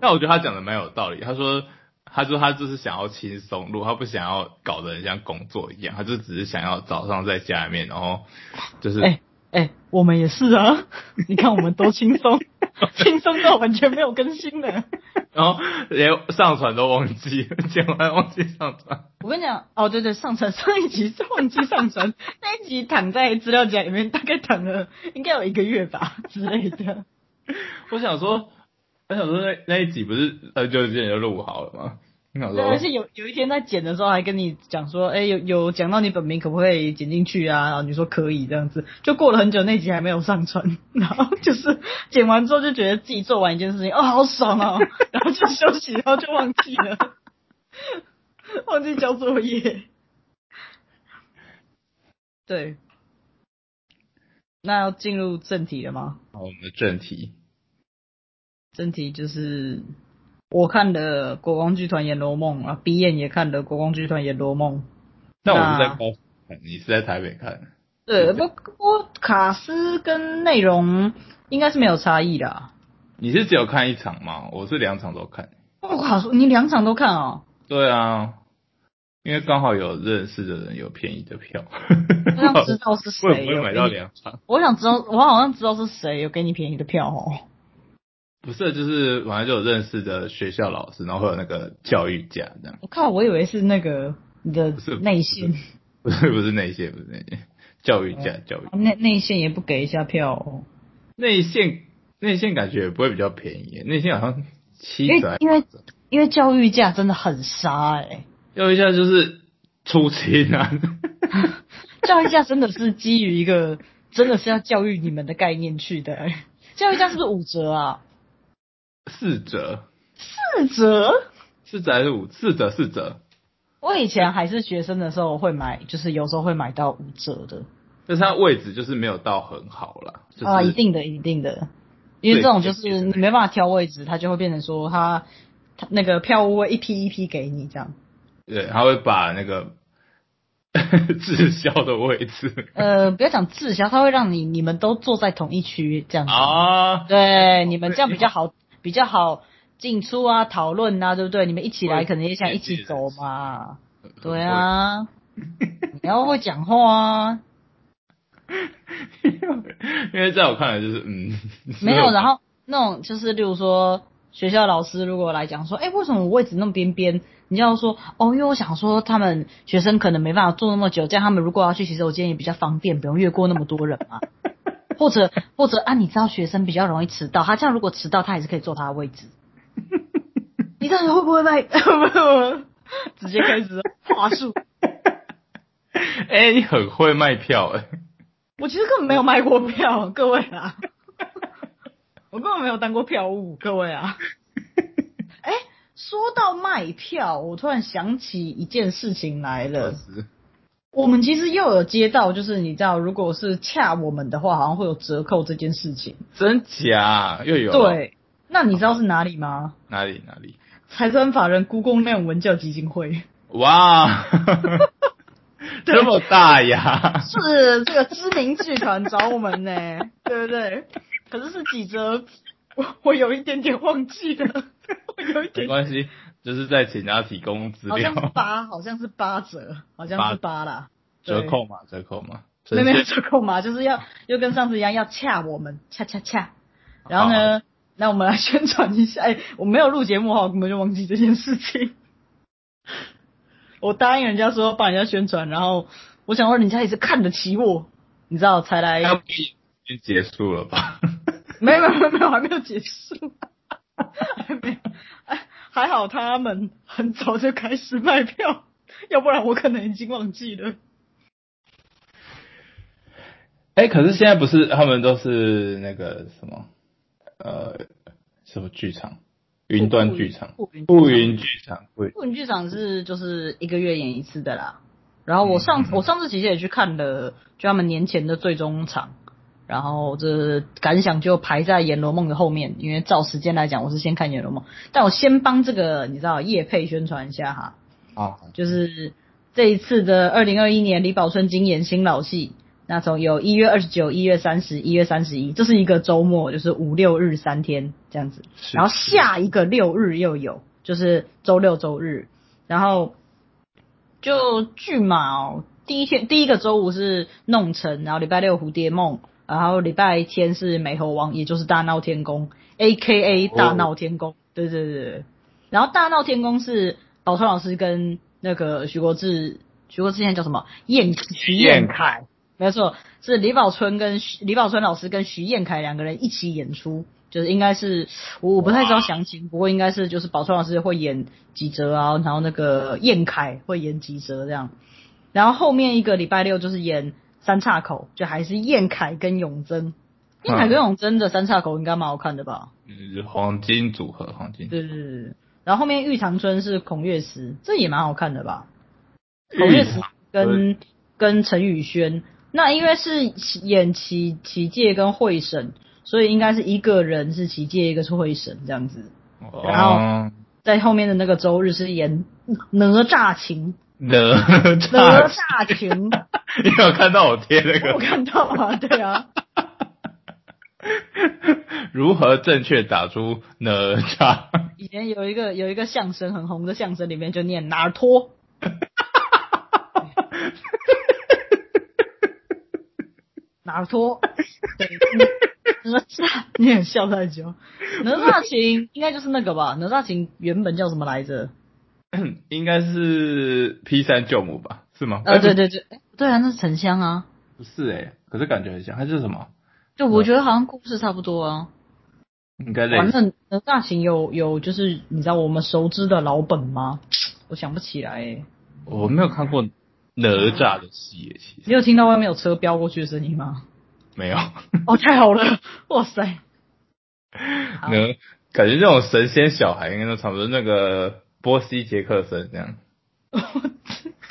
但我觉得他讲的蛮有道理。他说他就是想要轻松路，他不想要搞得很像工作一样，他就只是想要早上在家里面，然后就是我们也是啊，你看我们多轻松，轻松到完全没有更新了，然后连上传都忘记，剪完忘记上传。我跟你讲，哦对对，上传上一集忘记上传，那一集躺在资料夹里面，大概躺了应该有1个月吧之类的。我想说那一集不是就之前就录好了吗？对，而且有一天在剪的时候还跟你讲说，有讲到你本名可不可以剪进去啊？然后你说可以这样子，就过了很久，那集还没有上传。然后就是剪完之后就觉得自己做完一件事情，哦，好爽哦，然后就休息，然后就忘记了，忘记交作业。对，那要进入正题了吗？好，我们的正题就是。我看了国光剧团《阎罗梦》啊，B彦也看了国光剧团《阎罗梦》。但我是在高雄看，你是在台北看。对，不过卡司跟内容应该是没有差异啦。你是只有看一场吗？我是2场都看。哇，你2场都看哦？对啊，因为刚好有认识的人有便宜的票。我想知道是谁。我也买到2场。我想知道，我好像知道是谁有给你便宜的票哦。不是，就是晚上就有认识的学校老师，然后会有那个教育家这样。我靠，我以为是那个你的内线。不是内线，不是内线，教育家。内线也不给一下票哦。内线感觉也不会比较便宜，内线好像7折。因为教育家真的很杀教育家就是出清啊。教育家真的是基于一个真的是要教育你们的概念去的教育家是不是5折啊？4折还是5折？我以前还是学生的时候，我会买，就是有时候会买到5折的。但是它位置就是没有到很好啦。就是、啊，一定的，因为这种就是你没办法挑位置，它就会变成说它那个票务会一批一批给你这样。对，它会把那个滞销的位置。不要讲滞销，它会让你们都坐在同一区这样子啊。对，你们这样比较好进出啊，讨论啊，对不对？你们一起来，可能也想一起走嘛。对啊，你要会讲话啊。因为在我看来就是没有。然后那种就是，例如说学校老师如果来讲说，为什么我位置那么边边？你就要说因为我想说他们学生可能没办法坐那么久，这样他们如果要去洗手间也比较方便，不用越过那么多人嘛。或者啊，你知道学生比较容易迟到，他这样如果迟到，他还是可以坐他的位置。你到底会不会卖？直接开始话术。你很会卖票我其实根本没有卖过票，各位啊。我根本没有当过票务，各位啊。说到卖票，我突然想起一件事情来了。我们其实又有接到，就是你知道，如果是洽我们的话，好像会有折扣这件事情。真假？又有？对，那你知道是哪里吗？哪里？财团法人辜公亮文教基金会。哇，这么大呀！是这个知名剧团找我们呢，对不对？可是几折？我有一点点忘记了，我有一点。没关系。就是在请他提供资料，好像是八折啦，折扣嘛，没有折扣嘛，就是又跟上次一样要洽我们，洽，然后呢，那我们来宣传一下，我没有录节目哈，我根本就忘记这件事情，我答应人家说帮人家宣传，然后我想说人家也是看得起我，你知道才来，要结束了吧？没有，还没有结束。还没，还好他们很早就开始卖票，要不然我可能已经忘记了。可是现在不是他们都是那个什么剧场？云端剧场、布云剧场是就是1个月演1次的啦。然后我上次其实也去看了，就他们年前的最终场。然后这感想就排在《阎罗梦》的后面，因为照时间来讲，我是先看《阎罗梦》，但我先帮这个你知道业配宣传一下哈。啊，就是这一次的2021年李宝春金演新老戏那从有1月29、1月30、1月31，这是一个周末，就是五六日三天这样子。然后下一个六日又有，就是周六周日。然后就巨蟒第一个周五是弄成，然后礼拜六蝴蝶梦，然后礼拜天是美猴王，也就是大闹天宫 ，A.K.A 大闹天宫。对对对。然后大闹天宫是宝川老师跟那个许国志，许国志现在叫什么？徐彦凯。没错，是李宝春老师跟徐彦凯两个人一起演出，就是应该是我不太知道详情，不过应该是就是宝川老师会演几折啊，然后那个彦凯会演几折这样，然后后面一个礼拜六就是演三岔口，就还是彦凯跟永贞，彦凯跟永贞的三岔口应该蛮好看的吧？黄金组合，黄金对对对，然后后面玉堂春是孔月石，这也蛮好看的吧？孔月石跟陈宇轩。那因为是演启介跟惠审，所以应该是一个人是启介，一个是惠审这样子。然后在后面的那个周日是演哪吒情。你有看到我贴那个？我看到啊，对啊。如何正确打出哪吒？以前有一个相声很红的相声，里面就念哪托。哪吒，对，哪吒，你很笑太久。哪吒情应该就是那个吧？哪吒情原本叫什么来着？应该是 P3 舅母吧？是吗？对对对，对啊，那是沉香啊。不是欸，可是感觉很像。它是什么？就我觉得好像故事差不多啊。应该类似。反正哪吒情有就是你知道我们熟知的老本吗？我想不起来欸。我没有看过。哪吒的戏，其实你有听到外面有车飙过去的声音吗？没有。哦，太好了，哇塞！感觉这种神仙小孩应该都差不多，那个波西·杰克森这样。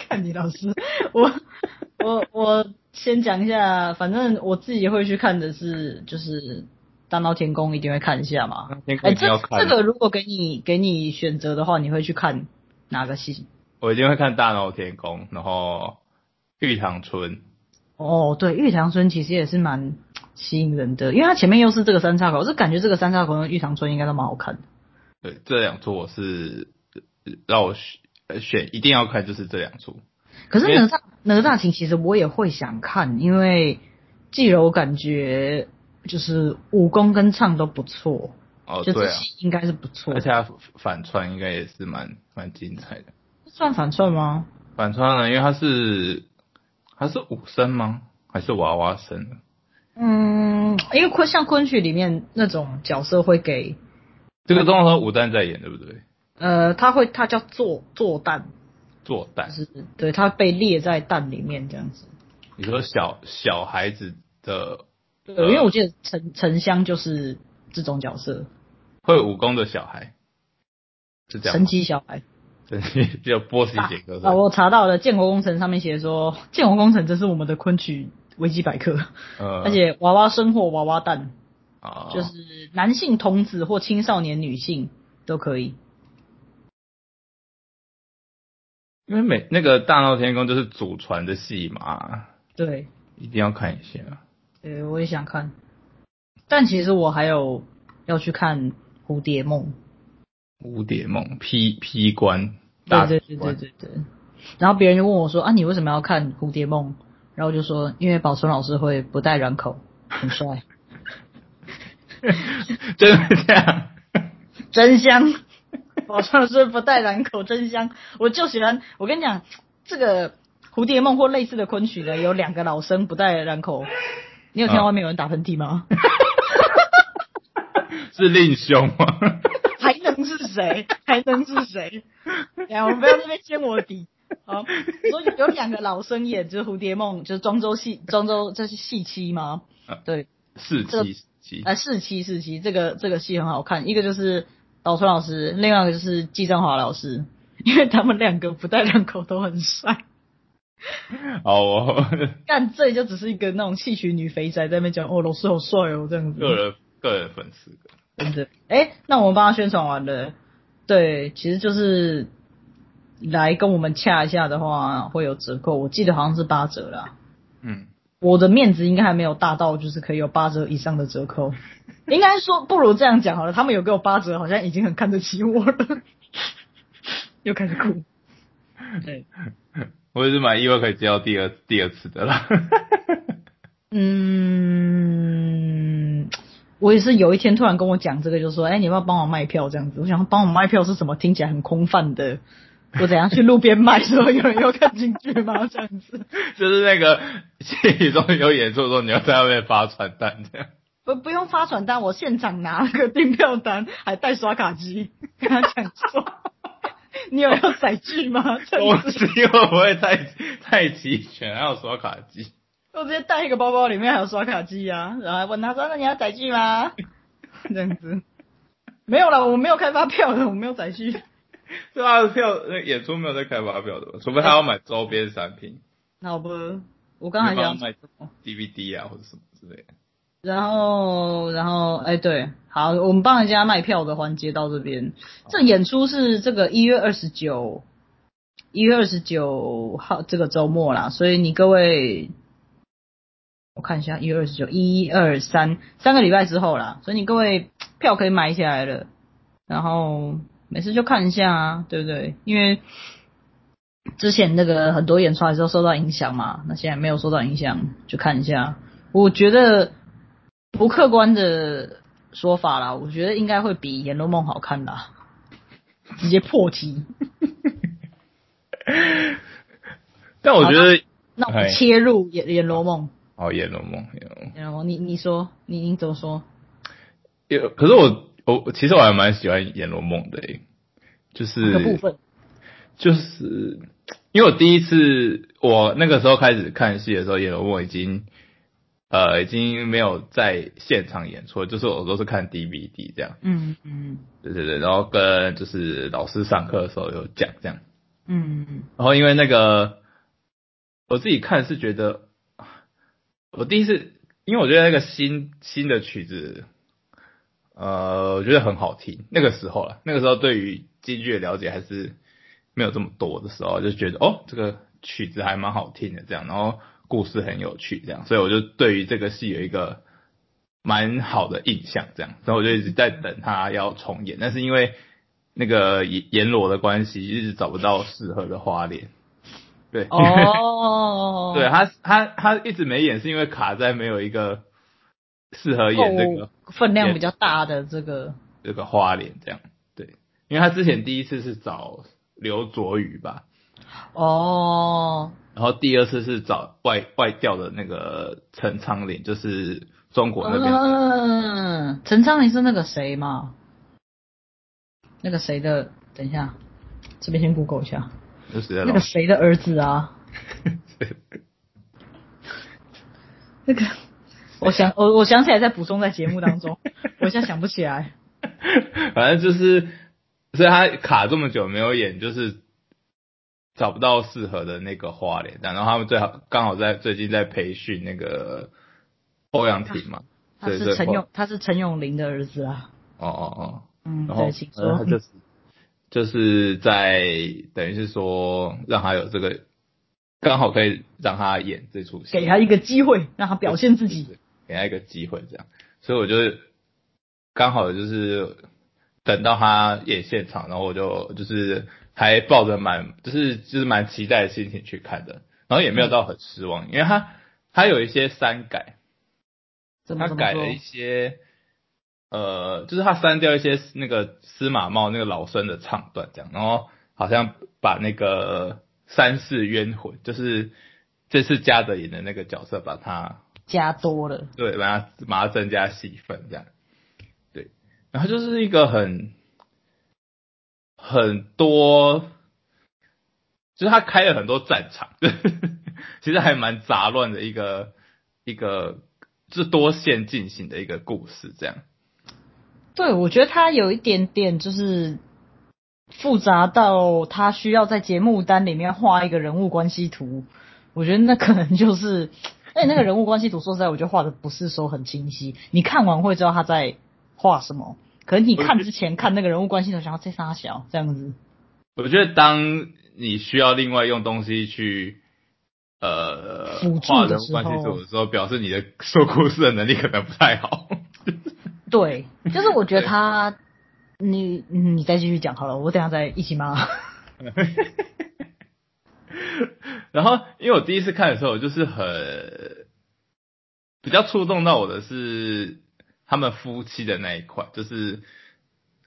看你老师，我先讲一下，反正我自己会去看的是，就是大闹天宫一定会看一下嘛。这个如果给你选择的话，你会去看哪个戏？我一定会看大闹天宫，然后玉堂春。哦，对，玉堂春其实也是蛮吸引人的，因为它前面又是这个三岔口，我就感觉这个三岔口跟玉堂春应该都蛮好看的。对，这两出我是让我选一定要看，就是这两出。可是哪吒情其实我也会想看，因为纪柔感觉就是武功跟唱都不错，哦，就这戏应该是不错，啊，而且它反串应该也是蛮精彩的。算反串吗？反串呢，因为他是武生吗？还是娃娃生？嗯，因为像昆曲里面那种角色会给这个，通常武旦在演，对不对？他叫做旦，做旦，就是对，他被列在旦里面这样子。你说小孩子的，对，因为我记得沉香就是这种角色，会武功的小孩，是这样，神奇小孩。对，叫波西杰克森。我查到了《建国工程》上面写说，《建国工程》这是我们的昆曲维基百科，而且娃娃生或娃娃蛋，就是男性童子或青少年女性都可以。因为那个大闹天宫就是祖传的戏嘛，对，一定要看一下。对，我也想看，但其实我还有要去看《蝴蝶梦》。蝴蝶梦批官，对。然后别人就问我说：“啊，你为什么要看蝴蝶梦？”然后我就说：“因为宝春老师会不戴染口，很帅。”真的这样？真香！宝春老师不戴染口，真香！我就喜欢。我跟你讲，这个蝴蝶梦或类似的昆曲呢，有两个老生不戴染口。你有听到外面有人打喷嚏吗？是令兄吗？还能是谁？我们不要在那边掀我底。好，所以有两个老生演，就是《蝴蝶梦》，就是庄周这是戏妻吗？对，四妻，这个戏很好看。一个就是岛川老师，另外一个就是纪振华老师，因为他们两个不戴染口都很帅。哦，但这就只是一个那种戏曲女肥宅在那边讲哦，老师好帅哦这样子。个人粉丝。真的，那我们帮他宣传完了，对，其实就是来跟我们洽一下的话会有折扣，我记得好像是8折啦。嗯，我的面子应该还没有大到就是可以有8折以上的折扣。应该说不如这样讲好了，他们有给我8折好像已经很看得起我了。又开始哭。对，我也是蛮意外可以接到第二次的啦。嗯，我也是有一天突然跟我讲这个，就说，你要不要帮我卖票这样子？我想帮我卖票是什么？听起来很空泛的。我怎样去路边卖？说有人要看京剧吗？这样子。就是那个谢宇终于有演出的时候，你要在外面发传单这样。不用发传单，我现场拿个订票单，还带刷卡机，跟他讲说。你有要载具吗？我是因为不会太齐全，还有刷卡机。我直接带一个包包，里面还有刷卡机啊，然后问他说：“那你要载具吗？”这样子。没有啦，我没有开发票的，我没有载具。对啊，票演出没有在开发票的，除非他要买周边产品。好不，我刚才想买 DVD 啊，或者什么之类的。然后，对，好，我们帮人家卖票的环节到这边。这演出是这个1月29号这个周末啦，所以你各位，我看一下1月29、1、2、33个礼拜之后啦，所以你各位票可以买下来了，然后每次就看一下啊，对不对？因为之前那个很多演出的时候受到影响嘛，那现在没有受到影响，就看一下。我觉得。不客观的说法啦，我觉得应该会比《红楼梦》好看啦，直接破题。但我觉得，那我们切入《红楼梦》。哦，《红楼梦》，《红楼梦》，你说，你怎么说？可是我其实我还蛮喜欢《红楼梦》的欸，就是这个部分，就是因为我第一次我那个时候开始看戏的时候，《红楼梦》已经没有在现场演出，就是我都是看 DVD 这样。嗯，对对对，然后跟就是老师上课的时候有讲这样。嗯，然后因为那个我自己看是觉得，我第一次因为我觉得那个新的曲子，我觉得很好听。那个时候啦，那个时候对于京剧的了解还是没有这么多的时候，就觉得这个曲子还蛮好听的这样，然后。故事很有趣这样，所以我就对于这个戏有一个蛮好的印象这样，所以我就一直在等他要重演，但是因为那个阎罗的关系一直找不到适合的花脸。对。对，他一直没演是因为卡在没有一个适合演这个分量比较大的这个花脸这样。对。因为他之前第一次是找刘卓宇吧。然后第二次是找外调的那个陈昌林，就是中国那边。陈昌林是那个谁嘛？那个谁的？等一下，这边先 Google 一下。那个谁的儿子啊？那个，我想起来再补充在节目当中，我现在想不起来。反正就是，所以他卡这么久没有演，就是。找不到适合的那个花脸，然后他们刚好在最近在培训那个欧阳婷嘛，他是陈永林的儿子啊。哦，然后他就是在等于是说让他有这个刚好可以让他演这出戏，给他一个机会让他表现自己，给他一个机会这样，所以我就刚好就是等到他演现场，然后我就是。还抱着就是蛮期待的心情去看的，然后也没有到很失望，因为他有一些删改，他改了一些就是他删掉一些那个司马茂那个老生的唱段这样，然后好像把那个三世冤魂，就是这次嘉德演的那个角色把它加多了，对，把它增加戏份这样，对，然后就是一个很多，就是他开了很多战场，其实还蛮杂乱的一个，就是多线进行的一个故事这样。对，我觉得他有一点点就是复杂到他需要在节目单里面画一个人物关系图，我觉得那可能就是，而且那个人物关系图说实在，我觉得画的不是说很清晰，你看完会知道他在画什么。可是你看之前看那个人物关系，都想要再杀小这样子。我觉得当你需要另外用东西去化人关系处的时候，表示你的说故事的能力可能不太好。对，就是我觉得他，你再继续讲好了，我等一下再一起骂。然后，因为我第一次看的时候，我就是很比较触动到我的是他们夫妻的那一块，就是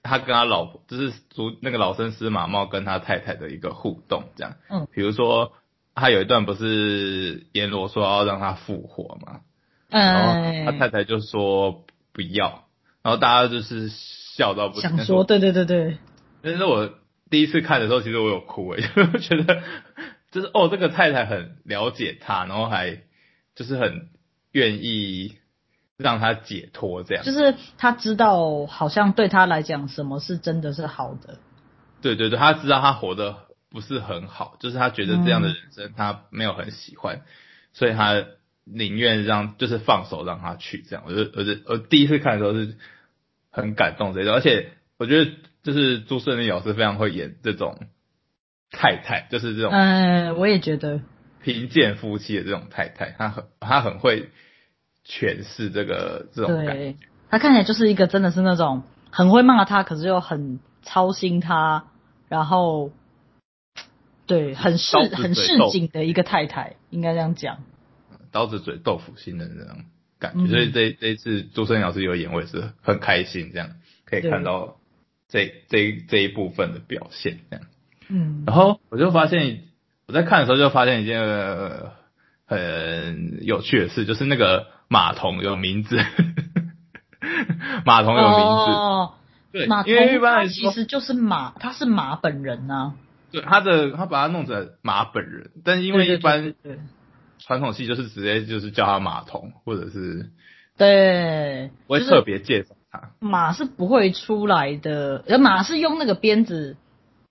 他跟他老婆，就是那个老绅士马茂跟他太太的一个互动，这样。嗯，比如说他有一段不是阎罗说要让他复活嘛，然后他太太就说不要，然后大家就是笑到不行，想说对对对对。但是我第一次看的时候，其实我有哭就觉得就是这个太太很了解他，然后还就是很愿意让他解脱，这样就是他知道好像对他来讲什么是真的是好的。对对对，他知道他活得不是很好，就是他觉得这样的人生他没有很喜欢，所以他宁愿让就是放手让他去这样。我第一次看的时候是很感动这种，而且我觉得就是朱胜利老师非常会演这种太太，就是这种我也觉得贫贱夫妻的这种太太，他很会诠释这种感觉。他看起来就是一个真的是那种很会骂他，可是又很操心他，然后对很市井的一个太太，应该这样讲，刀子嘴豆腐心的那种感觉。所以这一次朱胜老师有演，我也是很开心，这样可以看到这一部分的表现，这样。嗯，然后我就发现我在看的时候就发现一件很有趣的事，就是那个马童有名字，马童有名字。哦，对，马童因为一般来说其实就是马，他是马本人啊。对，他把他弄成马本人，但是因为一般传统戏就是直接就是叫他马童，或者是对，不会特别介绍他。马是不会出来的，马是用那个鞭子，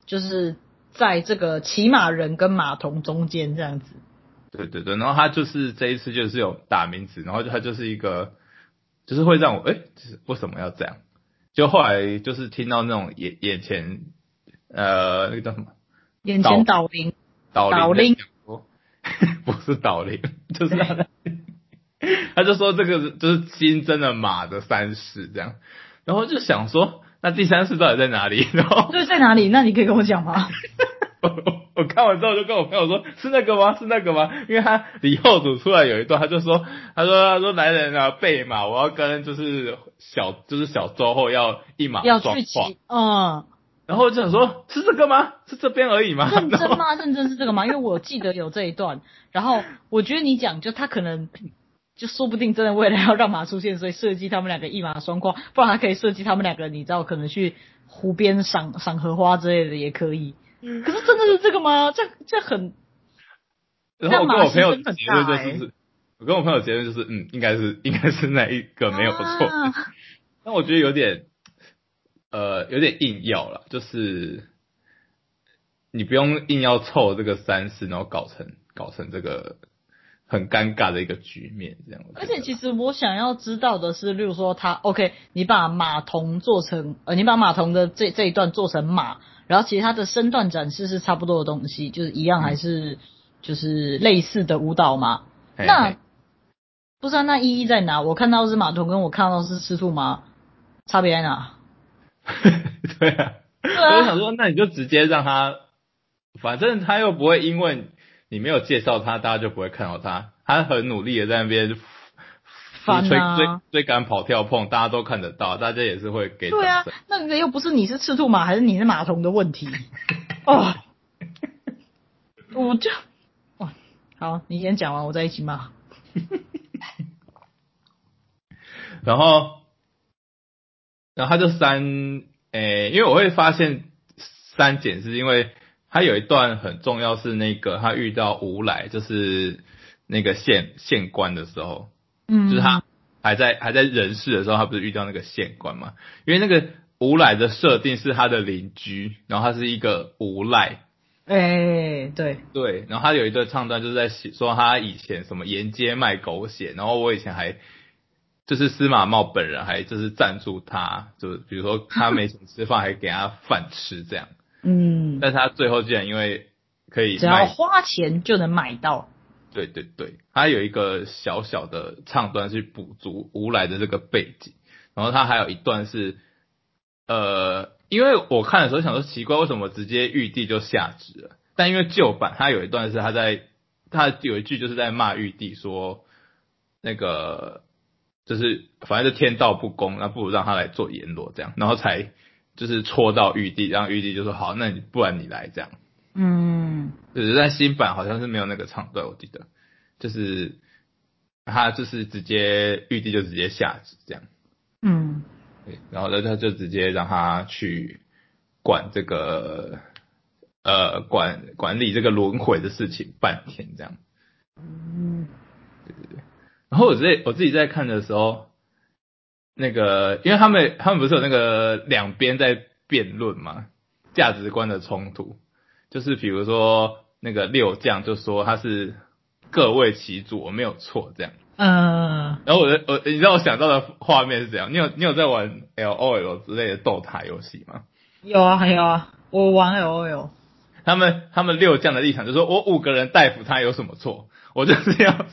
就是在这个骑马人跟马童中间这样子。对对对，然后他就是这一次就是有打名字，然后他就是一个，就是会让我为什么要这样？就后来就是听到那种眼前那个叫什么？眼前导铃，不是导铃，就是他就说这个就是新增的马的三世这样，然后就想说那第三世到底在哪里？然后对，在哪里？那你可以跟我讲吗？我看完之后就跟我朋友说，是那个吗？是那个吗？因为他李后主出来有一段，他就说来人啊，备马，我要跟小周后要一马双跨。嗯。然后就想说，是这个吗？是这边而已吗？认真吗？认真是这个吗？因为我记得有这一段，然后我觉得你讲，就他可能就说不定真的未来要让马出现，所以设计他们两个一马双跨，不然他可以设计他们两个，你知道，可能去湖边赏荷花之类的也可以。可是真的是这个吗？这很，然后我跟我朋友结论就是，应该是那一个没有错。但我觉得有点硬要啦，就是你不用硬要凑这个三世，然后搞成这个很尴尬的一个局面这样。而且其实我想要知道的是，例如说他 OK， 你把马童做成你把马童的这一段做成马。然后其实他的身段展示是差不多的东西，就是一样还是就是类似的舞蹈嘛。那不知道那意义在哪？我看到是马童跟我看到是赤兔马，差别在哪？对啊，对啊。我想说，那你就直接让他，反正他又不会因为你没有介绍他，大家就不会看到他。他很努力的在那边追赶跑跳碰，大家都看得到，大家也是会给掌声。对啊，那个又不是你是赤兔马还是你是马童的问题。哦，我就好，你先讲完，我再一起骂。然后他就删，因为我会发现删减是因为他有一段很重要是那个他遇到吴来，就是那个县官的时候。嗯，就是他还在人世的时候，他不是遇到那个县官嘛？因为那个无赖的设定是他的邻居，然后他是一个无赖。对对，然后他有一段唱段就是在说他以前什么沿街卖狗血，然后我以前还就是司马茂本人还就是赞助他，就比如说他没钱吃饭还给他饭吃这样。嗯，但是他最后竟然因为可以只要花钱就能买到。对对对，它有一个小小的唱段去补足无来的这个背景，然后它还有一段是因为我看的时候想说奇怪为什么直接玉帝就下旨了，但因为旧版它有一段是他有一句就是在骂玉帝说那个就是反正就天道不公，那不如让他来做阎罗这样，然后才就是戳到玉帝，让玉帝就说好，那你不然你来这样。嗯，就是在新版好像是没有那个唱段，我记得就是他就是直接玉帝就直接下旨这样。嗯，对，然后他就直接让他去管这个管理这个轮回的事情半天这样。嗯，对对对。然后我自己在看的时候，那个因为他们不是有那个两边在辩论嘛，价值观的冲突，就是比如说那个六将就说他是各为其主，我没有错这样。嗯。然后你知道我想到的画面是怎样？你有在玩 LOL 之类的斗塔游戏吗？有啊有啊，我玩 LOL。他们六将的立场就说我五个人逮捕他有什么错？我就是要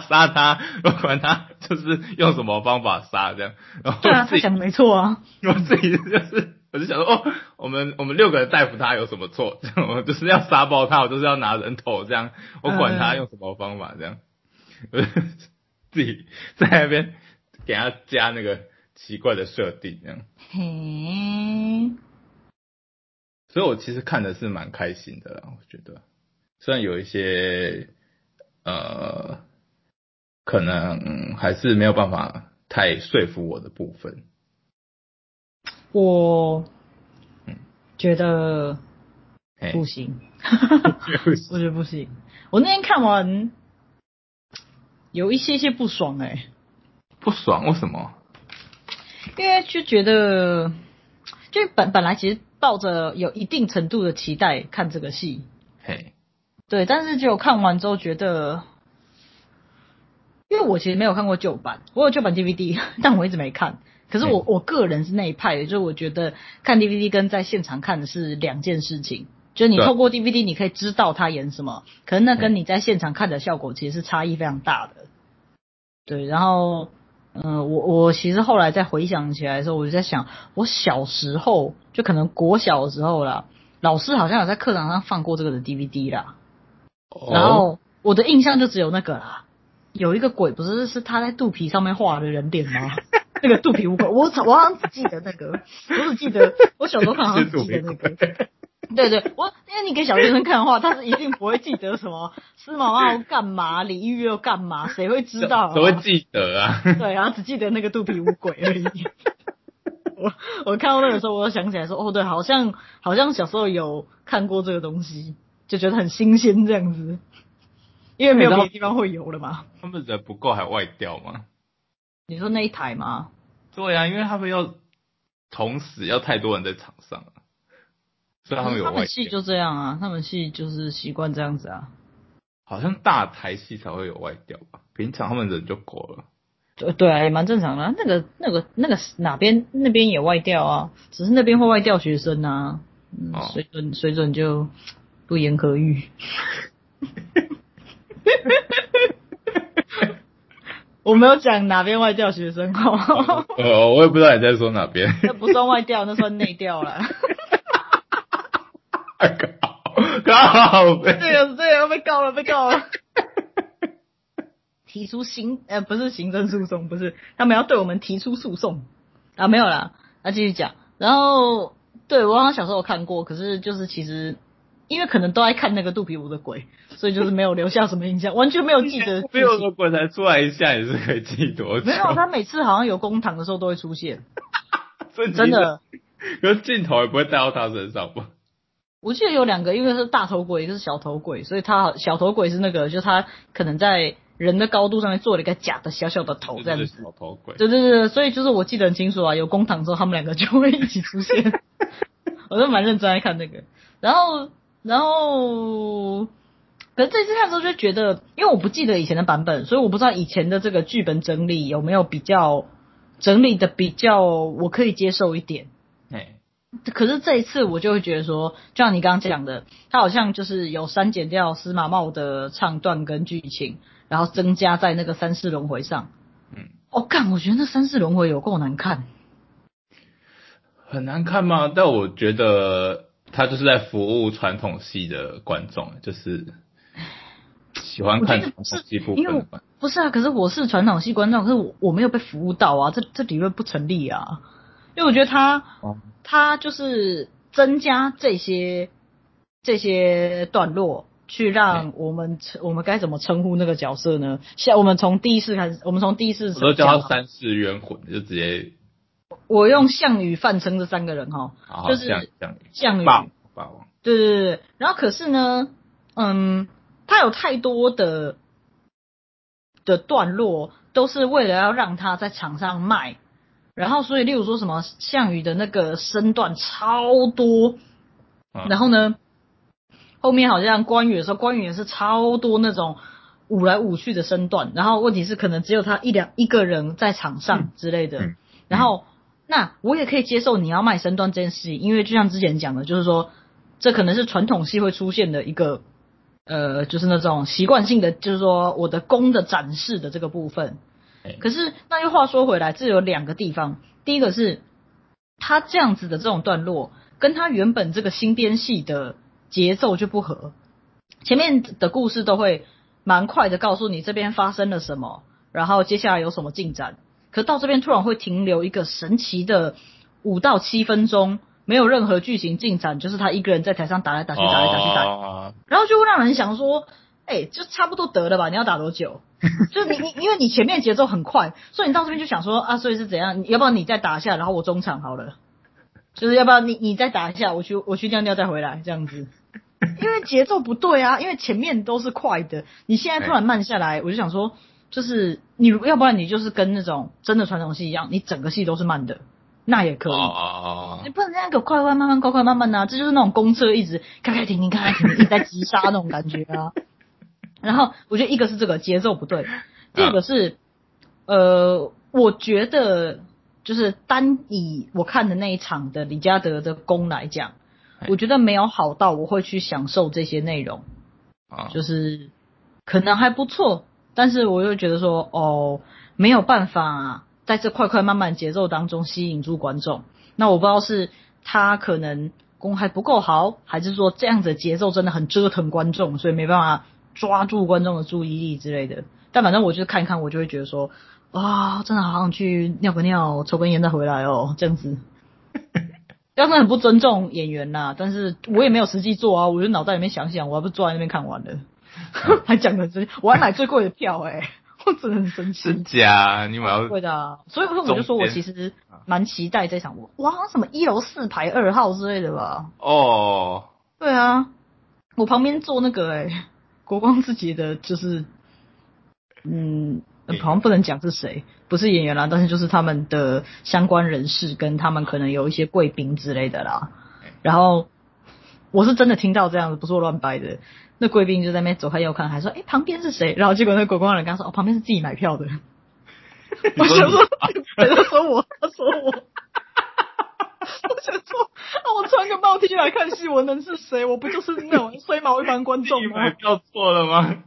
杀他，我管他就是用什么方法杀这样。然后对啊，他讲的没错啊。我自己就是，我就想说，哦，我们六个人逮捕他有什么错？我就是要杀爆他，我就是要拿人头这样，我管他用什么方法这样。我就自己在那边给他加那个奇怪的设定这样。嘿，所以我其实看的是蛮开心的啦，我觉得虽然有一些可能还是没有办法太说服我的部分。我觉得不行，我觉得不行。我那天看完有一些不爽欸。不爽？为什么？因为就觉得就本来其实抱着有一定程度的期待看这个戏。嘿。对，但是就看完之后觉得，因为我其实没有看过旧版，我有旧版 DVD， 但我一直没看。可是我个人是那一派的，就是我觉得看 DVD 跟在现场看的是两件事情。就是你透过 DVD 你可以知道他演什么，可是那跟你在现场看的效果其实是差异非常大的。对，然后我其实后来再回想起来的时候，我就在想，我小时候就可能国小的时候啦，老师好像有在课堂上放过这个的 DVD 啦。然后我的印象就只有那个啦，有一个鬼不是他在肚皮上面画的人脸吗？那个肚皮乌龟，我好像只记得那个，我只记得我小时候好像只记得那个。对对，因为你给小学生看的话，他是一定不会记得什么司马光干嘛，李煜又干嘛，谁会知道？谁会记得啊？对，然后只记得那个肚皮乌龟而已。我看到那个时候，我就想起来说，哦，对，好像小时候有看过这个东西。就觉得很新鲜这样子，因为没有别的地方会有了嘛。他们人不够还外掉吗？你说那一台吗？对啊，因为他们要同时要太多人在场上了，所以他们有外掉。他们戏就这样啊，他们戏就是习惯这样子啊。好像大台戏才会有外掉吧，平常他们人就够了。对啊，也蛮正常的啊。那个哪边那边也外掉啊，只是那边会外掉学生啊，水准就。不言可喻。我没有讲哪边外调学生哦。我也不知道你在说哪边。那不算外调，那算内调啦。告！对啊，被告了。提出不是行政诉讼，不是，他们要对我们提出诉讼啊，没有啦，那继续讲。然后，对我好像小时候有看过，可是就是其实。因为可能都爱看那个肚皮舞的鬼，所以就是没有留下什么印象，完全没有记得。肚皮舞的鬼才出来一下也是可以记多久？没有，他每次好像有公堂的时候都会出现。真的？可是镜头也不会带到他身上吧？我记得有两个，一个是大头鬼，一个是小头鬼，所以他小头鬼是那个，就是他可能在人的高度上面做了一个假的小小的头这样子。小头鬼。对，所以就是我记得很清楚啊，有公堂之后他们两个就会一起出现。我都蛮认真在看那个，然后，可是这次看的时候就觉得，因为我不记得以前的版本，所以我不知道以前的这个剧本整理有没有比较整理的比较我可以接受一点。可是这一次我就会觉得说，就像你刚刚讲的，他好像就是有删减掉司马茂的唱段跟剧情，然后增加在那个三世轮回上。嗯，干，我觉得那三世轮回有够难看。很难看吗？但我觉得他就是在服务传统戏的观众，就是喜欢看传统戏部分的观众。不是啊，可是我是传统戏观众，可是 我没有被服务到啊，这理论不成立啊。因为我觉得他就是增加这些段落，去让我们该怎么称呼那个角色呢？像我们从第一世开始，我们从第一世我都叫他三世冤魂，就直接我用项羽、范成这三个人哈，就是项羽霸王，对对对。然后可是呢，他有太多的段落都是为了要让他在场上卖。然后所以例如说什么项羽的那个身段超多，然后呢后面好像关羽的时候，关羽也是超多那种舞来舞去的身段，然后问题是可能只有他一个人在场上之类的。然后那我也可以接受你要卖身段这件事情，因为就像之前讲的，就是说这可能是传统戏会出现的一个就是那种习惯性的，就是说我的功的展示的这个部分。可是那又话说回来，这有两个地方。第一个是他这样子的这种段落跟他原本这个新编戏的节奏就不合，前面的故事都会蛮快的告诉你这边发生了什么，然后接下来有什么进展，可到这边突然会停留一个神奇的5到7分钟，没有任何剧情进展，就是他一个人在台上打来打去打来打去打，然后就会让人想说就差不多得了吧，你要打多久？就你因为你前面节奏很快，所以你到这边就想说啊，所以是怎样？要不然你再打一下，然后我中场好了。就是要不然你再打一下，我去尿尿再回来这样子。因为节奏不对啊，因为前面都是快的，你现在突然慢下来，我就想说，就是你要不然你就是跟那种真的传统戏一样，你整个戏都是慢的，那也可以。你不能这样给我快快慢慢快快慢慢啊，这就是那种公车一直开开停停开开停停在急刹那种感觉啊。然后我觉得一个是这个节奏不对，第二个是我觉得就是单以我看的那一场的李家德的功来讲，我觉得没有好到我会去享受这些内容，就是可能还不错，但是我又觉得说没有办法在这快快慢慢节奏当中吸引住观众。那我不知道是他可能功还不够好，还是说这样子的节奏真的很折腾观众，所以没办法抓住观众的注意力之类的。但反正我就是看一看，我就会觉得说，哇，真的好想去尿个尿、抽根烟再回来哦，这样子。当然很不尊重演员啦，但是我也没有实际做啊，我就脑袋里面想想，我还不坐在那边看完了，还讲的真，我还买最贵的票我真的很生气。真假？你买到贵的啊？所以我就说我其实蛮期待这场，我好像什么1楼4排2号之类的吧。哦，对啊，我旁边坐那个国光自己的就是，好像不能讲是谁，不是演员啦，但是就是他们的相关人士跟他们可能有一些贵宾之类的啦。然后我是真的听到这样子，不是我乱掰的。那贵宾就在那边走开又看，还说：“旁边是谁？”然后结果那国光人跟他说：“旁边是自己买票的。”我想说，他说我，他说我，我想说。我穿个帽 T 来看戏，我能是谁？我不就是那种吹毛一般观众吗？你买票错了吗？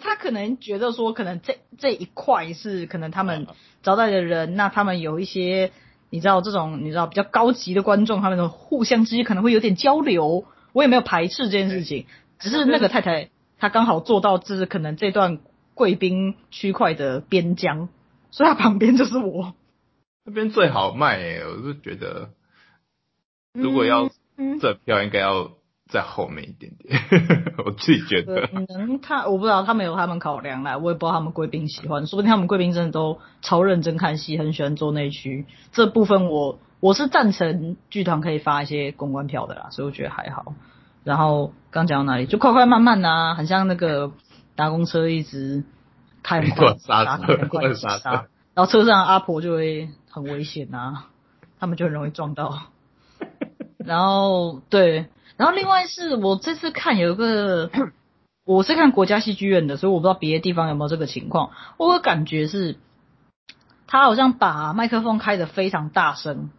他可能觉得说，可能这一块是可能他们招待的人，那他们有一些你知道这种你知道比较高级的观众，他们的互相之间可能会有点交流。我也没有排斥这件事情，只是那个太太她刚好坐到就是可能这段贵宾区块的边疆，所以她旁边就是我。那边最好卖我是觉得。如果要这票应该要在后面一点点我自己觉得可能我不知道他们有他们考量啦，我也不知道他们贵宾喜欢，说不定他们贵宾真的都超认真看戏，很喜欢坐内区这部分。我是赞成剧团可以发一些公关票的啦，所以我觉得还好。然后刚讲到哪里？就快快慢慢啊，很像那个搭公车一直开很快刹车，然后车上阿婆就会很危险啊，他们就很容易撞到。然后对，然后另外是我这次看有一个，我是看国家戏剧院的，所以我不知道别的地方有没有这个情况。我感觉是，他好像把麦克风开得非常大声，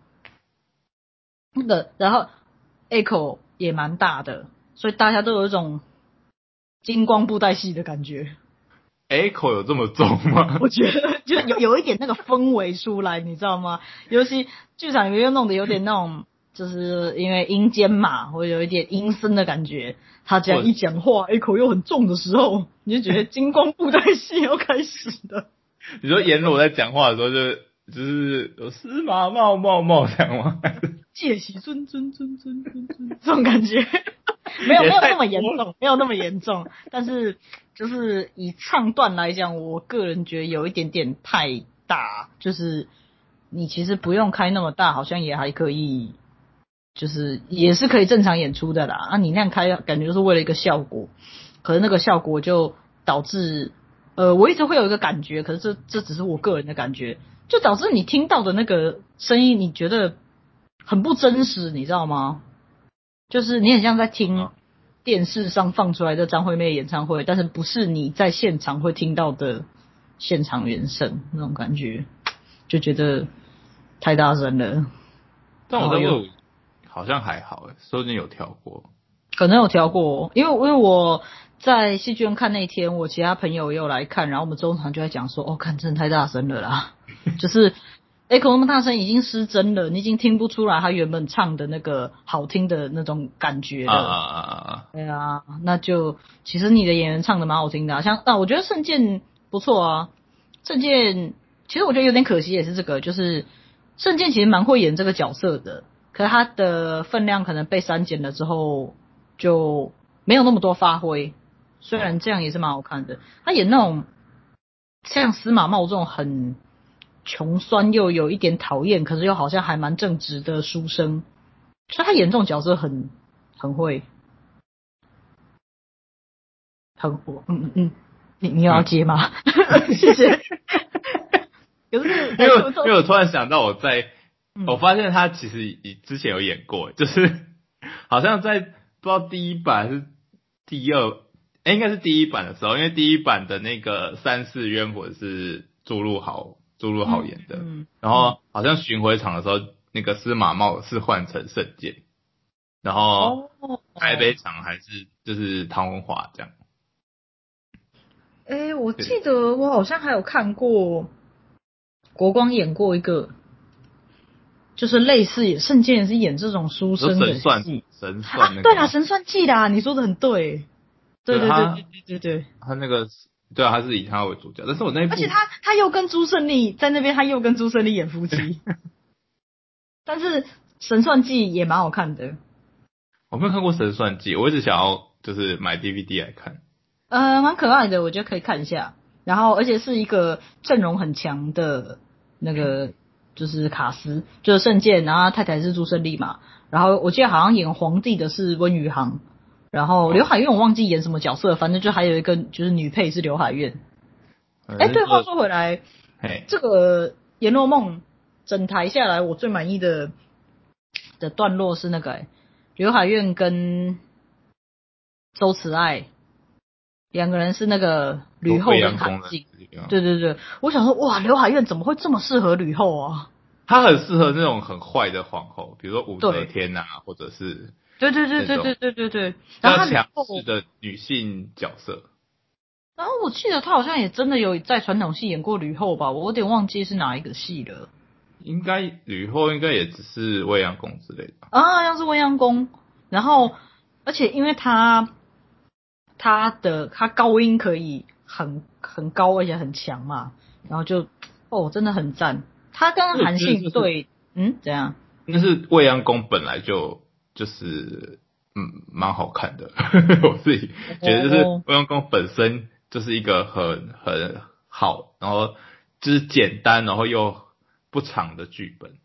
的，然后 echo 也蛮大的，所以大家都有一种金光布袋戏的感觉。echo 有这么重吗？我觉得就有一点那个氛围出来，你知道吗？尤其剧场里面又弄得有点那种，就是因为阴间嘛，会有一点阴森的感觉。他这样一讲话 ，echo 又很重的时候，你就觉得金光布袋戏要开始的。你说阎罗在讲话的时候就是有司马茂茂茂这样吗？借喜尊尊尊尊尊尊这种感觉，没有那么严重，没有那么严重。但是就是以唱段来讲，我个人觉得有一点点太大，就是你其实不用开那么大，好像也还可以，就是也是可以正常演出的啦。啊，你那样开感觉就是为了一个效果，可是那个效果就导致。我一直会有一个感觉，可是这只是我个人的感觉，就导致你听到的那个声音，你觉得很不真实，你知道吗？就是你很像在听电视上放出来的张惠妹演唱会，但是不是你在现场会听到的现场原声那种感觉，就觉得太大声了。但我在问，好像还好诶，说不定有调过，可能有调过，因为我。在戏剧院看那天，我其他朋友也有来看，然后我们中场就在讲说，哦，看真的太大声了啦，就是echo 那么大声已经失真了，你已经听不出来他原本唱的那个好听的那种感觉了。对啊，那就其实你的演员唱的蛮好听的，像我觉得圣剑不错啊，圣剑其实我觉得有点可惜，也是这个，就是圣剑其实蛮会演这个角色的，可是他的分量可能被删减了之后就没有那么多发挥。虽然这样也是蛮好看的，他演那种像司马茂这种很穷酸又有一点讨厌，可是又好像还蛮正直的书生，所以他演这种角色很会，很火。你有要接吗？谢谢。因为我突然想到，我发现他其实之前有演过，就是好像在不知道第一版还是第二。应该是第一版的时候，因为第一版的那个三世冤魂是朱露豪演的，然后好像巡回场的时候，那个司马茂是换成圣剑，然后台北场还是就是唐文华这样。我记得我好像还有看过国光演过一个，就是类似圣剑也是演这种书生的戏，神算那个对啦，神算计啦，你说的很对。对，他那个对啊，他是以他为主角，但是我那一部，而且他又跟朱胜利在那边，他又跟朱胜利演夫妻，但是《神算计》也蛮好看的。我没有看过《神算计》，我一直想要就是买 DVD 来看。蛮可爱的，我觉得可以看一下。然后，而且是一个阵容很强的那个，就是卡斯，就是圣剑，然后太太是朱胜利嘛。然后我记得好像演皇帝的是温宇航。然后刘海燕我忘记演什么角色，反正就还有一个就是女配是刘海燕。对，话说回来，这个阎罗梦整台下来我最满意的段落是那个刘海燕跟周慈爱两个人是那个吕后跟韩信。对，我想说哇，刘海燕怎么会这么适合吕后啊？她很适合那种很坏的皇后，比如说武则天啊，或者是。对，然后强势的女性角色。然后我记得她好像也真的有在传统戏演过吕后吧，我有点忘记是哪一个戏了。应该吕后应该也只是未央宫之类的啊，好像是未央宫。然后，而且因为她高音可以很高，而且很强嘛，然后就真的很赞。她跟韩信对，怎样？但是未央宫本来就是蛮好看的，我自己觉得就是未央宫本身就是一个很好，然后就是简单，然后又不长的剧本。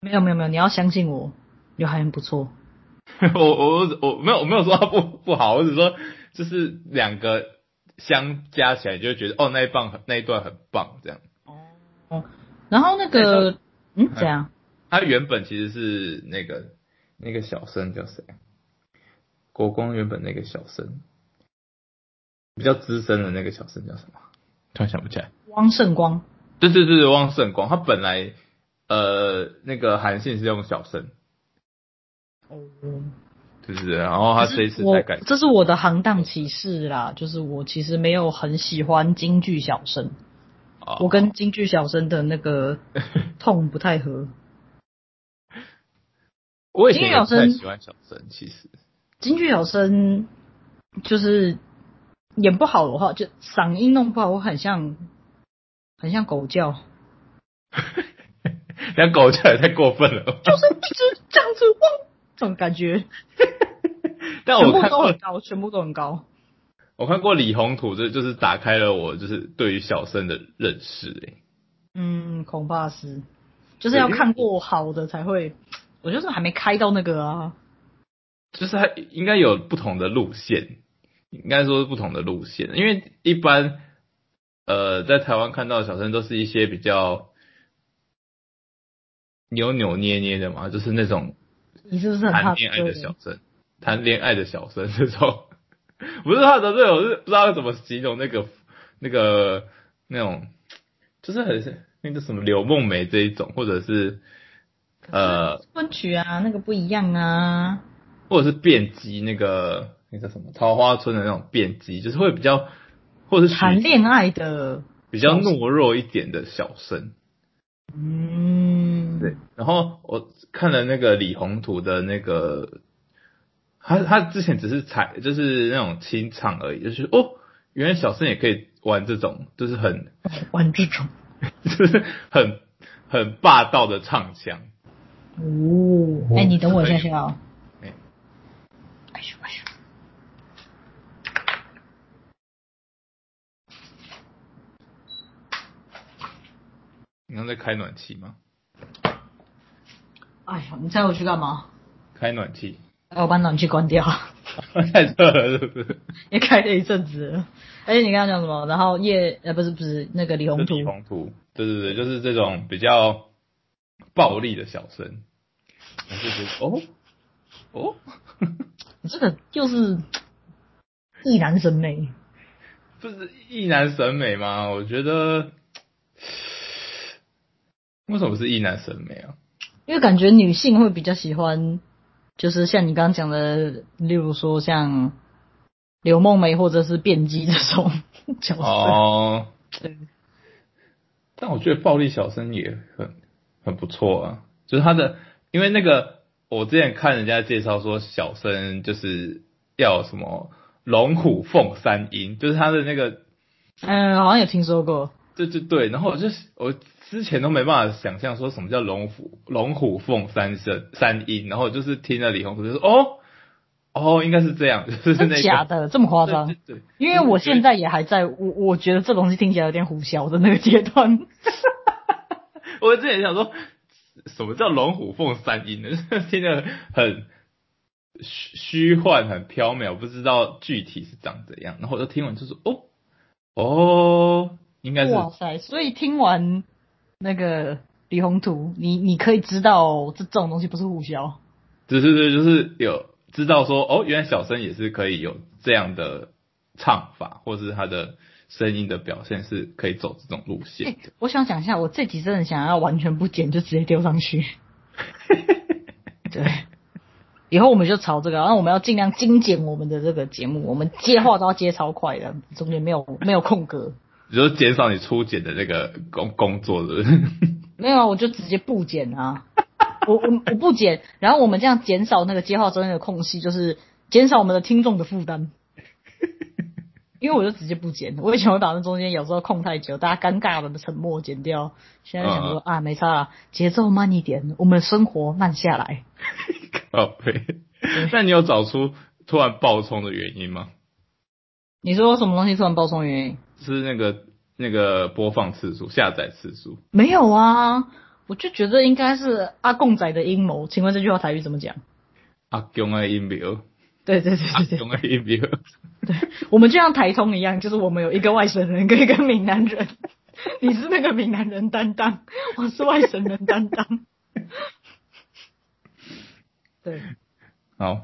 没有，你要相信我，刘海燕不错。我没有说他不好，我只说就是两个相加起来就会觉得那一段很棒这样。然后那个怎样？他原本其实是那个小生叫谁？国光原本那个小生，比较资深的那个小生叫什么？突然想不起来。汪圣光。对，汪圣光。他本来那个韩信是用小生，就是，然后他这一次才改。这是我的行当歧视啦，就是我其实没有很喜欢京剧小生，我跟京剧小生的那个痛不太合。我以前也不太喜欢小生，其实京剧小生就是演不好的话，就嗓音弄不好，我很像狗叫。像狗叫也太过分了，就是这样子汪。这种感觉，但我看过全部都很高。我看过李宏图，就是打开了我就是对于小生的认识、欸。嗯，恐怕是，就是要看过好的才会。我就是还没开到那个啊。就是他应该有不同的路线，应该说是不同的路线，因为一般在台湾看到的小生都是一些比较扭扭捏捏的嘛，就是那种。你是不是很怕谈恋爱的小生这种，不是他的对我是不知道怎么形容那种，就是很那个什么柳梦梅这一种，或者是昆曲啊那个不一样啊，或者是辩机那个什么桃花村的那种辩机，就是会比较或者是谈恋爱的比较懦弱一点的小生，嗯，对，然后我。看了那个李宏图的那个，他之前只是就是那种清唱而已，就是哦，原来小生也可以玩这种，就是很玩这种，就是很霸道的唱腔。哦，哎、欸，你等我一下哦。哎，哎呦哎呦！你刚在开暖气吗？哎呀，你猜我去干嘛？开暖气。我把暖气关掉。太热了，是不是？也开了一阵子了。而且你刚刚讲什么？然后不是那个李宏图。李宏图，对，就是这种比较暴力的小生。我就觉得哦，你这个就是异男审美。不是异男审美吗？我觉得为什么是异男审美啊？因为感觉女性会比较喜欢，就是像你刚刚讲的，例如说像柳梦梅或者是辩机这种角色。哦，对。但我觉得暴力小生也很不错啊，就是他的，因为那个我之前看人家介绍说，小生就是要什么龙虎凤三音，就是他的那个，好像有听说过。对，然后我之前都没办法想象说什么叫龙虎凤三音，然后就是听了李宏图就说应该是这样，就是那个假的这么夸张？对，因为我现在也还在我觉得这东西听起来有点胡淆的那个阶段。我之前想说什么叫龙虎凤三音呢？听得很虚幻、很缥缈，不知道具体是长怎样。然后我就听完就说应该是哇塞！所以听完那个李宏图，你可以知道这种东西不是胡淆，对，就是有知道说原来小生也是可以有这样的唱法，或是他的声音的表现是可以走这种路线。我想讲一下，我这集真的想要完全不剪就直接丢上去。对，以后我们就朝这个，然后我们要尽量精简我们的这个节目，我们接话都要接超快的，中间没有空格。你就减少你初检的那个工作的，没有啊，我就直接不检啊，我不检，然后我们这样减少那个接话中间的空隙，就是减少我们的听众的负担，因为我就直接不检，我以前会把那中间有时候空太久，大家尴尬的沉默剪掉，现在想说没差啦，节奏慢一点，我们的生活慢下来。靠北，那你有找出突然爆冲的原因吗？你说什么东西突然爆冲原因？是那个播放次数、下载次数没有啊？我就觉得应该是阿贡仔的阴谋。请问这句话台语怎么讲？阿贡的阴谋。对，阿贡的阴谋。对，我们就像台通一样，就是我们有一个外省人跟一个闽南人。你是那个闽南人担当，我是外省人担当。对。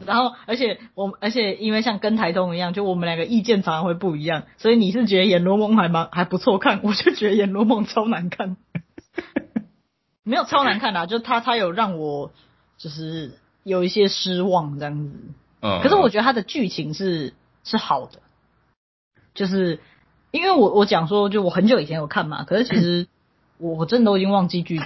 然后，而且，因为像跟台通一样，就我们两个意见常常会不一样，所以你是觉得演罗梦还不错看，我就觉得演罗梦超难看，没有超难看啦，就他有让我就是有一些失望这样子。嗯，可是我觉得它的剧情是好的，就是因为我讲说，就我很久以前有看嘛，可是其实我真的都已经忘记剧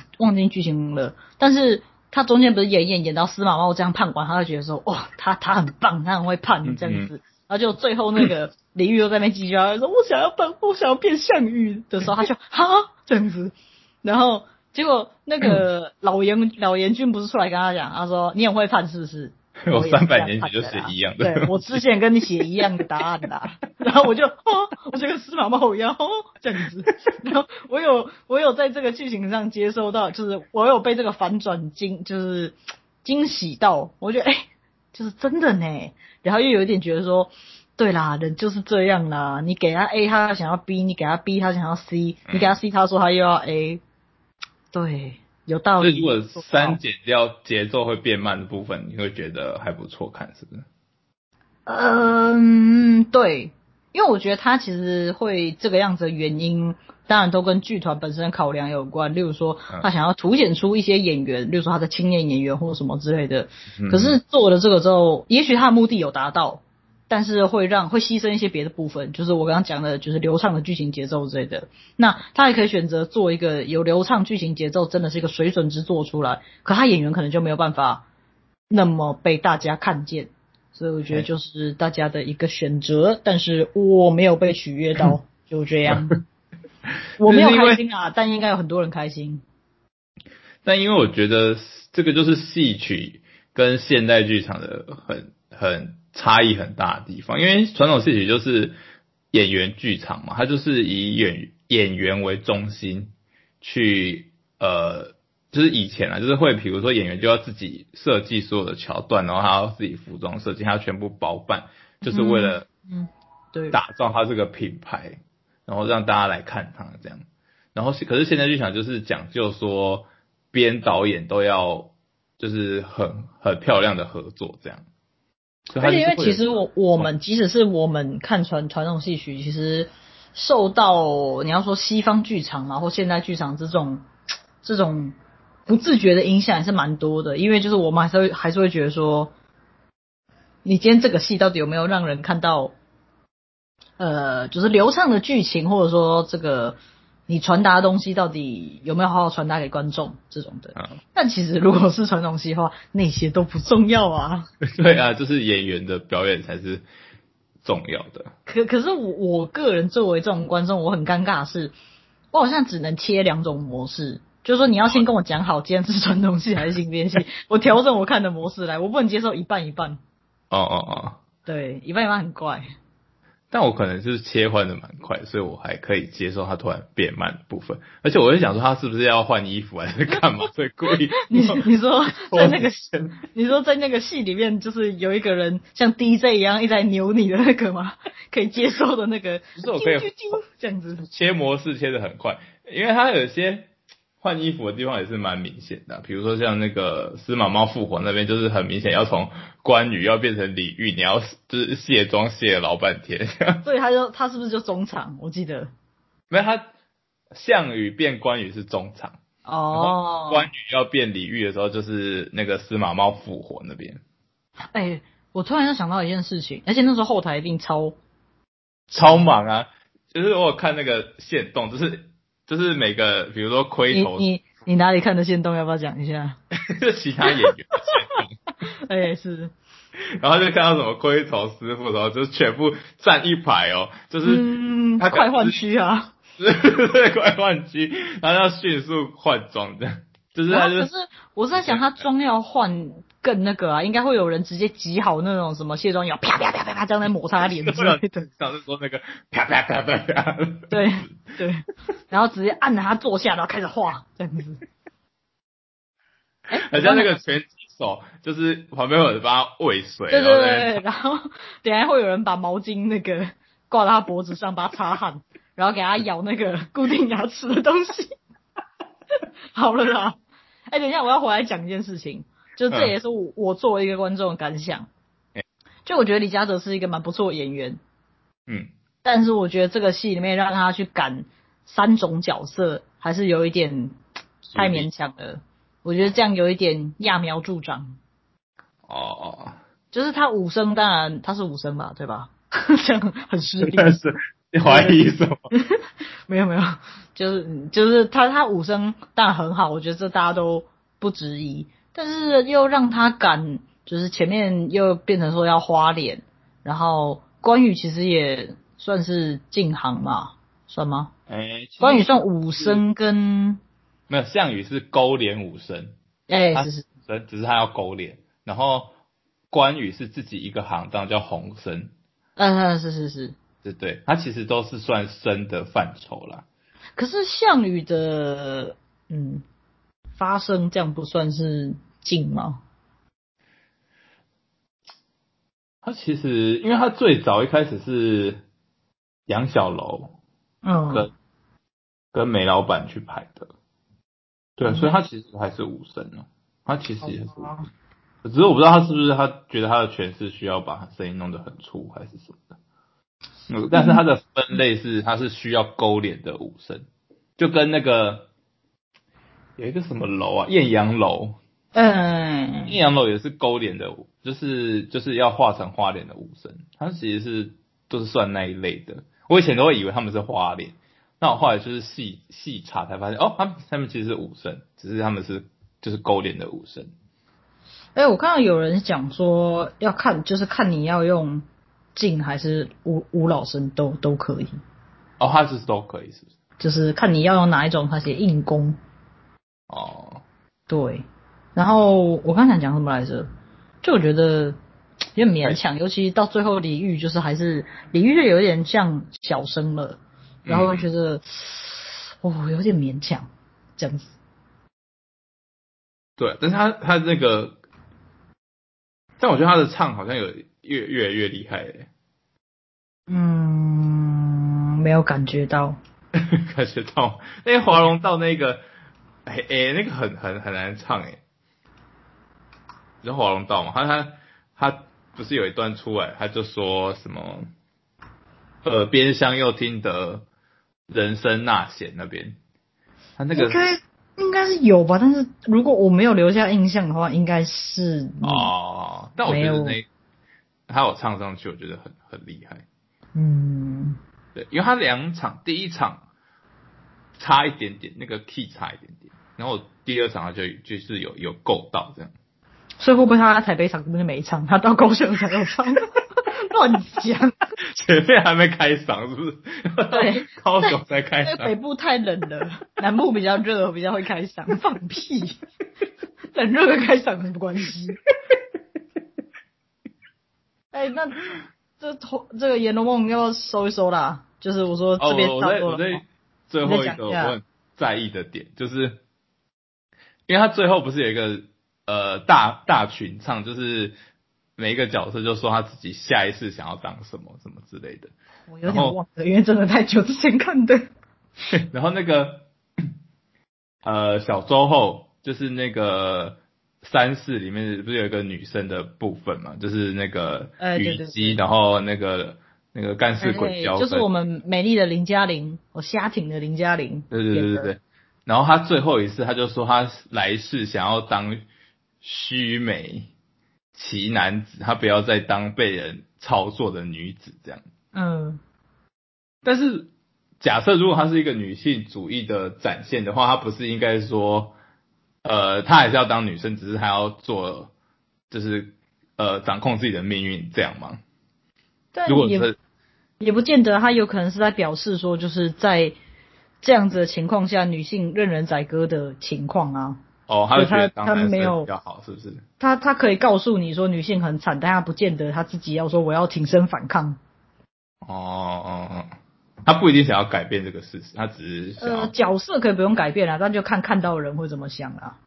情了。但是他中间不是演到司马茂这样判官，他就觉得说，哇、哦，他很棒，他很会判这样子。然后就最后那个李煜又在那边叽喳说，我想要变项羽的时候，他就哈这样子，然后。结果那个老严君不是出来跟他讲，他说你很会判是不是？我300年前就写一样的，对我之前跟你写一样的答案啦。然后我就跟司马茂一样哦这样子。然后我有在这个剧情上接收到，就是我有被这个反转就是惊喜到，我觉得就是真的呢。然后又有一点觉得说，对啦，人就是这样啦，你给他 A 他想要 B， 你给他 B 他想要 C， 你给他 C 他说他又要 A。对，有道理。如果3减掉节奏会变慢的部分，你会觉得还不错看，是不是？嗯，对，因为我觉得他其实会这个样子的原因，当然都跟剧团本身的考量有关。例如说，他想要凸显出一些演员，例如说他的青年演员或什么之类的。可是做了这个之后，也许他的目的有达到，但是会牺牲一些别的部分，就是我刚刚讲的，就是流畅的剧情节奏之类的。那他也可以选择做一个有流畅剧情节奏，真的是一个水准之作出来，可他演员可能就没有办法那么被大家看见，所以我觉得就是大家的一个选择，但是我没有被取悦到，就这样。我没有开心啊，但应该有很多人开心。但因为我觉得这个就是戏曲跟现代剧场的很差异很大的地方，因为传统戏曲就是演员剧场嘛，它就是以演员为中心去就是以前啊，就是会比如说演员就要自己设计所有的桥段，然后他要自己服装设计，他全部包办，就是为了对打造他这个品牌，然后让大家来看他这样。然后可是现在剧场就是讲究说编导演都要就是很漂亮的合作这样。而且因为其实我们即使是我们看传统戏曲，其实受到你要说西方剧场嘛或现代剧场这种不自觉的影响也是蛮多的，因为就是我们还是会觉得说，你今天这个戏到底有没有让人看到就是流畅的剧情，或者说这个你传达的东西到底有没有好好传达给观众这种的。但其实如果是传统戏的话，那些都不重要啊。对啊，就是演员的表演才是重要的。可是我个人作为这种观众，我很尴尬的是，我好像只能切两种模式，就是说你要先跟我讲好今天是传统戏还是新编戏，我调整我看的模式来，我不能接受一半一半。哦，对，一半一半很怪。但我可能就是切换的蛮快，所以我还可以接受他突然变慢的部分。而且我会想说，他是不是要换衣服还是干嘛？所以故意你说在那个戏里面，就是有一个人像 DJ 一样一直在扭你的那个吗？可以接受的那个，就是我可以这样子切模式切得很快，因为他有些换衣服的地方也是蛮明显的，比如说像那个司马茂复活那边，就是很明显要从关羽要变成李煜，你要就是卸妆卸了老半天。所以他是不是就中场？我记得没有，他项羽变关羽是中场哦，关羽要变李煜的时候就是那个司马茂复活那边。我突然就想到一件事情，而且那时候后台一定超忙啊，就是我有看那个限动，就是每个，比如说盔头，你哪里看的限动？要不要讲一下？就其他演员的限动，是。然后就看到什么盔头师傅，然后就全部站一排哦，就是他快换区啊，对，快换区，然后要迅速换装这样。就是他可是我是在想，他妆要换更那个啊，应该会有人直接挤好那种什么卸妆油，啪啪啪啪啪这样在抹擦脸之类的。上次说那个啪啪啪啪啪，对，然后直接按着他坐下，然后开始画这样子。很像那个拳击手，就是旁边有人帮他喂水。对，然后等一下会有人把毛巾那个挂到他脖子上，把他擦汗，然后给他咬那个固定牙齿的东西。好了啦，等一下我要回来讲一件事情。就这也是我作为一个观众的感想，就我觉得李家哲是一个蛮不错的演员，但是我觉得这个戏里面让他去赶3种角色还是有一点太勉强了，我觉得这样有一点揠苗助长。哦，就是他武生，当然他是武生嘛，对吧？这样很失礼。但是你怀疑什么？没有没有，就是他武生当然很好，我觉得这大家都不质疑，但是又让他敢，就是前面又变成说要花脸，然后关羽其实也算是进行嘛，算吗？关羽算武生跟没有，项羽是勾连武生，只是他要勾连，然后关羽是自己一个行当叫红生，是，对对，他其实都是算生的范畴啦。可是项羽的发生这样不算是进吗？他其实因为他最早一开始是杨小楼跟梅老板去拍的，对，所以他其实还是武生哦，他其实也是武生，只是我不知道他是不是他觉得他的诠释需要把声音弄得很粗还是什么的，但是他的分类是他是需要勾脸的武生，就跟那个有一个什么楼啊，艳阳楼，艳阳楼也是勾脸的，就是要画成花脸的武生，他其实是都是算那一类的。我以前都会以为他们是花脸，那我后来就是细查才发现，哦，他们其实是武生，只是他们是就是勾脸的武生。我看到有人讲说要看，就是看你要用进还是吴老生都可以。哦，他是都可以，是不是？就是看你要用哪一种，他写硬功。哦，对。然后我刚才讲什么来着？就我觉得有点勉强，尤其到最后李煜就是还是李煜就有点像小生了，然后觉得有点勉强这样子。对，但是他那个，但我觉得他的唱好像有越来越厉害耶。没有感觉到，感觉到那华容道那个，那个很难唱哎。你知道华容道吗？他不是有一段出来，他就说什么耳边乡又听得人声呐喊那边，他那个应该是有吧，但是如果我没有留下印象的话，应该是但我觉得他有唱上去，我觉得很厉害。对，因为他两场，第一场差一点点，那个 key 差一点点，然后第二场他就是有够到这样。所以会不会他台北场根本就没唱，他到高雄才有唱？乱讲，前面还没开嗓是不是？对，高雄才开嗓。北部太冷了，南部比较热，比较会开嗓。放屁，冷热跟开嗓有什么关系？那这个《阎罗梦》要收一收啦。就是我说这边差不多了。我在最后一个我很在意的点，就是因为他最后不是有一个大群唱，就是每一个角色就说他自己下一次想要当什么什么之类的。我有点忘了，因为真的太久之前看的。然后那个小周后就是那个三世里面不是有一个女生的部分嘛？就是那个虞姬，然后那个干事鬼交，就是我们美丽的林嘉玲，瞎挺的林嘉玲。对。然后他最后一次，他就说他来世想要当须眉奇男子，他不要再当被人操作的女子这样。但是假设如果他是一个女性主义的展现的话，他不是应该说，他还是要当女生，只是他要做，就是掌控自己的命运这样吗？但如果也不见得，他有可能是在表示说，就是在这样子的情况下，女性任人宰割的情况啊。他就觉得当男生比较好，是不是？他可以告诉你说女性很惨，但他不见得他自己要说我要挺身反抗。他不一定想要改变这个事实，他只是想要角色可以不用改变啦，但就看到人会怎么想啦。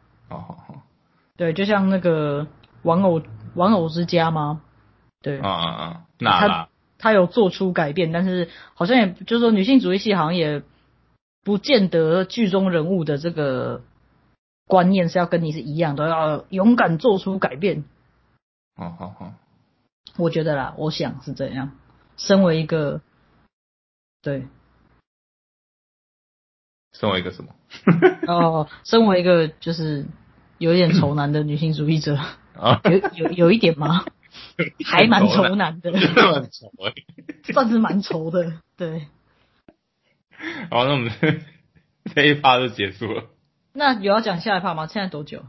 对，就像那个玩偶之家吗？对，他有做出改变，但是好像也就是说女性主义系好像也不见得剧中人物的这个观念是要跟你是一样的，要勇敢做出改变。我觉得啦，我想是这样。身为一个什么？身为一个就是有点仇男的女性主义者，啊，有一点吗？还蛮愁男的，蛮愁的，算是蛮愁的，对。好，那我们这一趴就结束了。那有要讲下一趴吗？现在多久？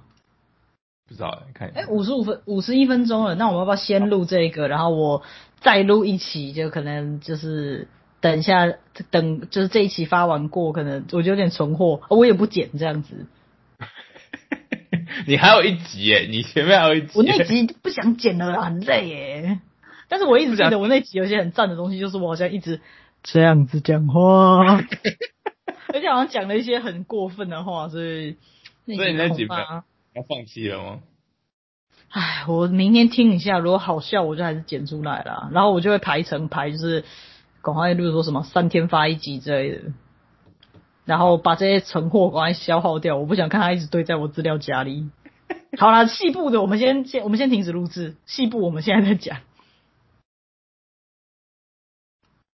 不知道，看一下。51分钟了，那我们要不要先录这个，然后我再录一期，就可能就是等一下，等就是这一期发完过，可能我就有点存货，我也不剪这样子。你还有一集耶，你前面还有一集。我那集不想剪了，很累耶。但是我一直记得我那集有些很赞的东西，就是我好像一直这样子讲话，而且好像讲了一些很过分的话，所以你那集要放弃了吗？唉，我明天听一下，如果好笑，我就还是剪出来啦。然后我就会排成排，就是赶快，例如说什么3天发一集之类的。然后把这些存货赶快消耗掉，我不想看它一直堆在我资料夹里。好啦，细部的我们先停止录制，细部我们现在在讲。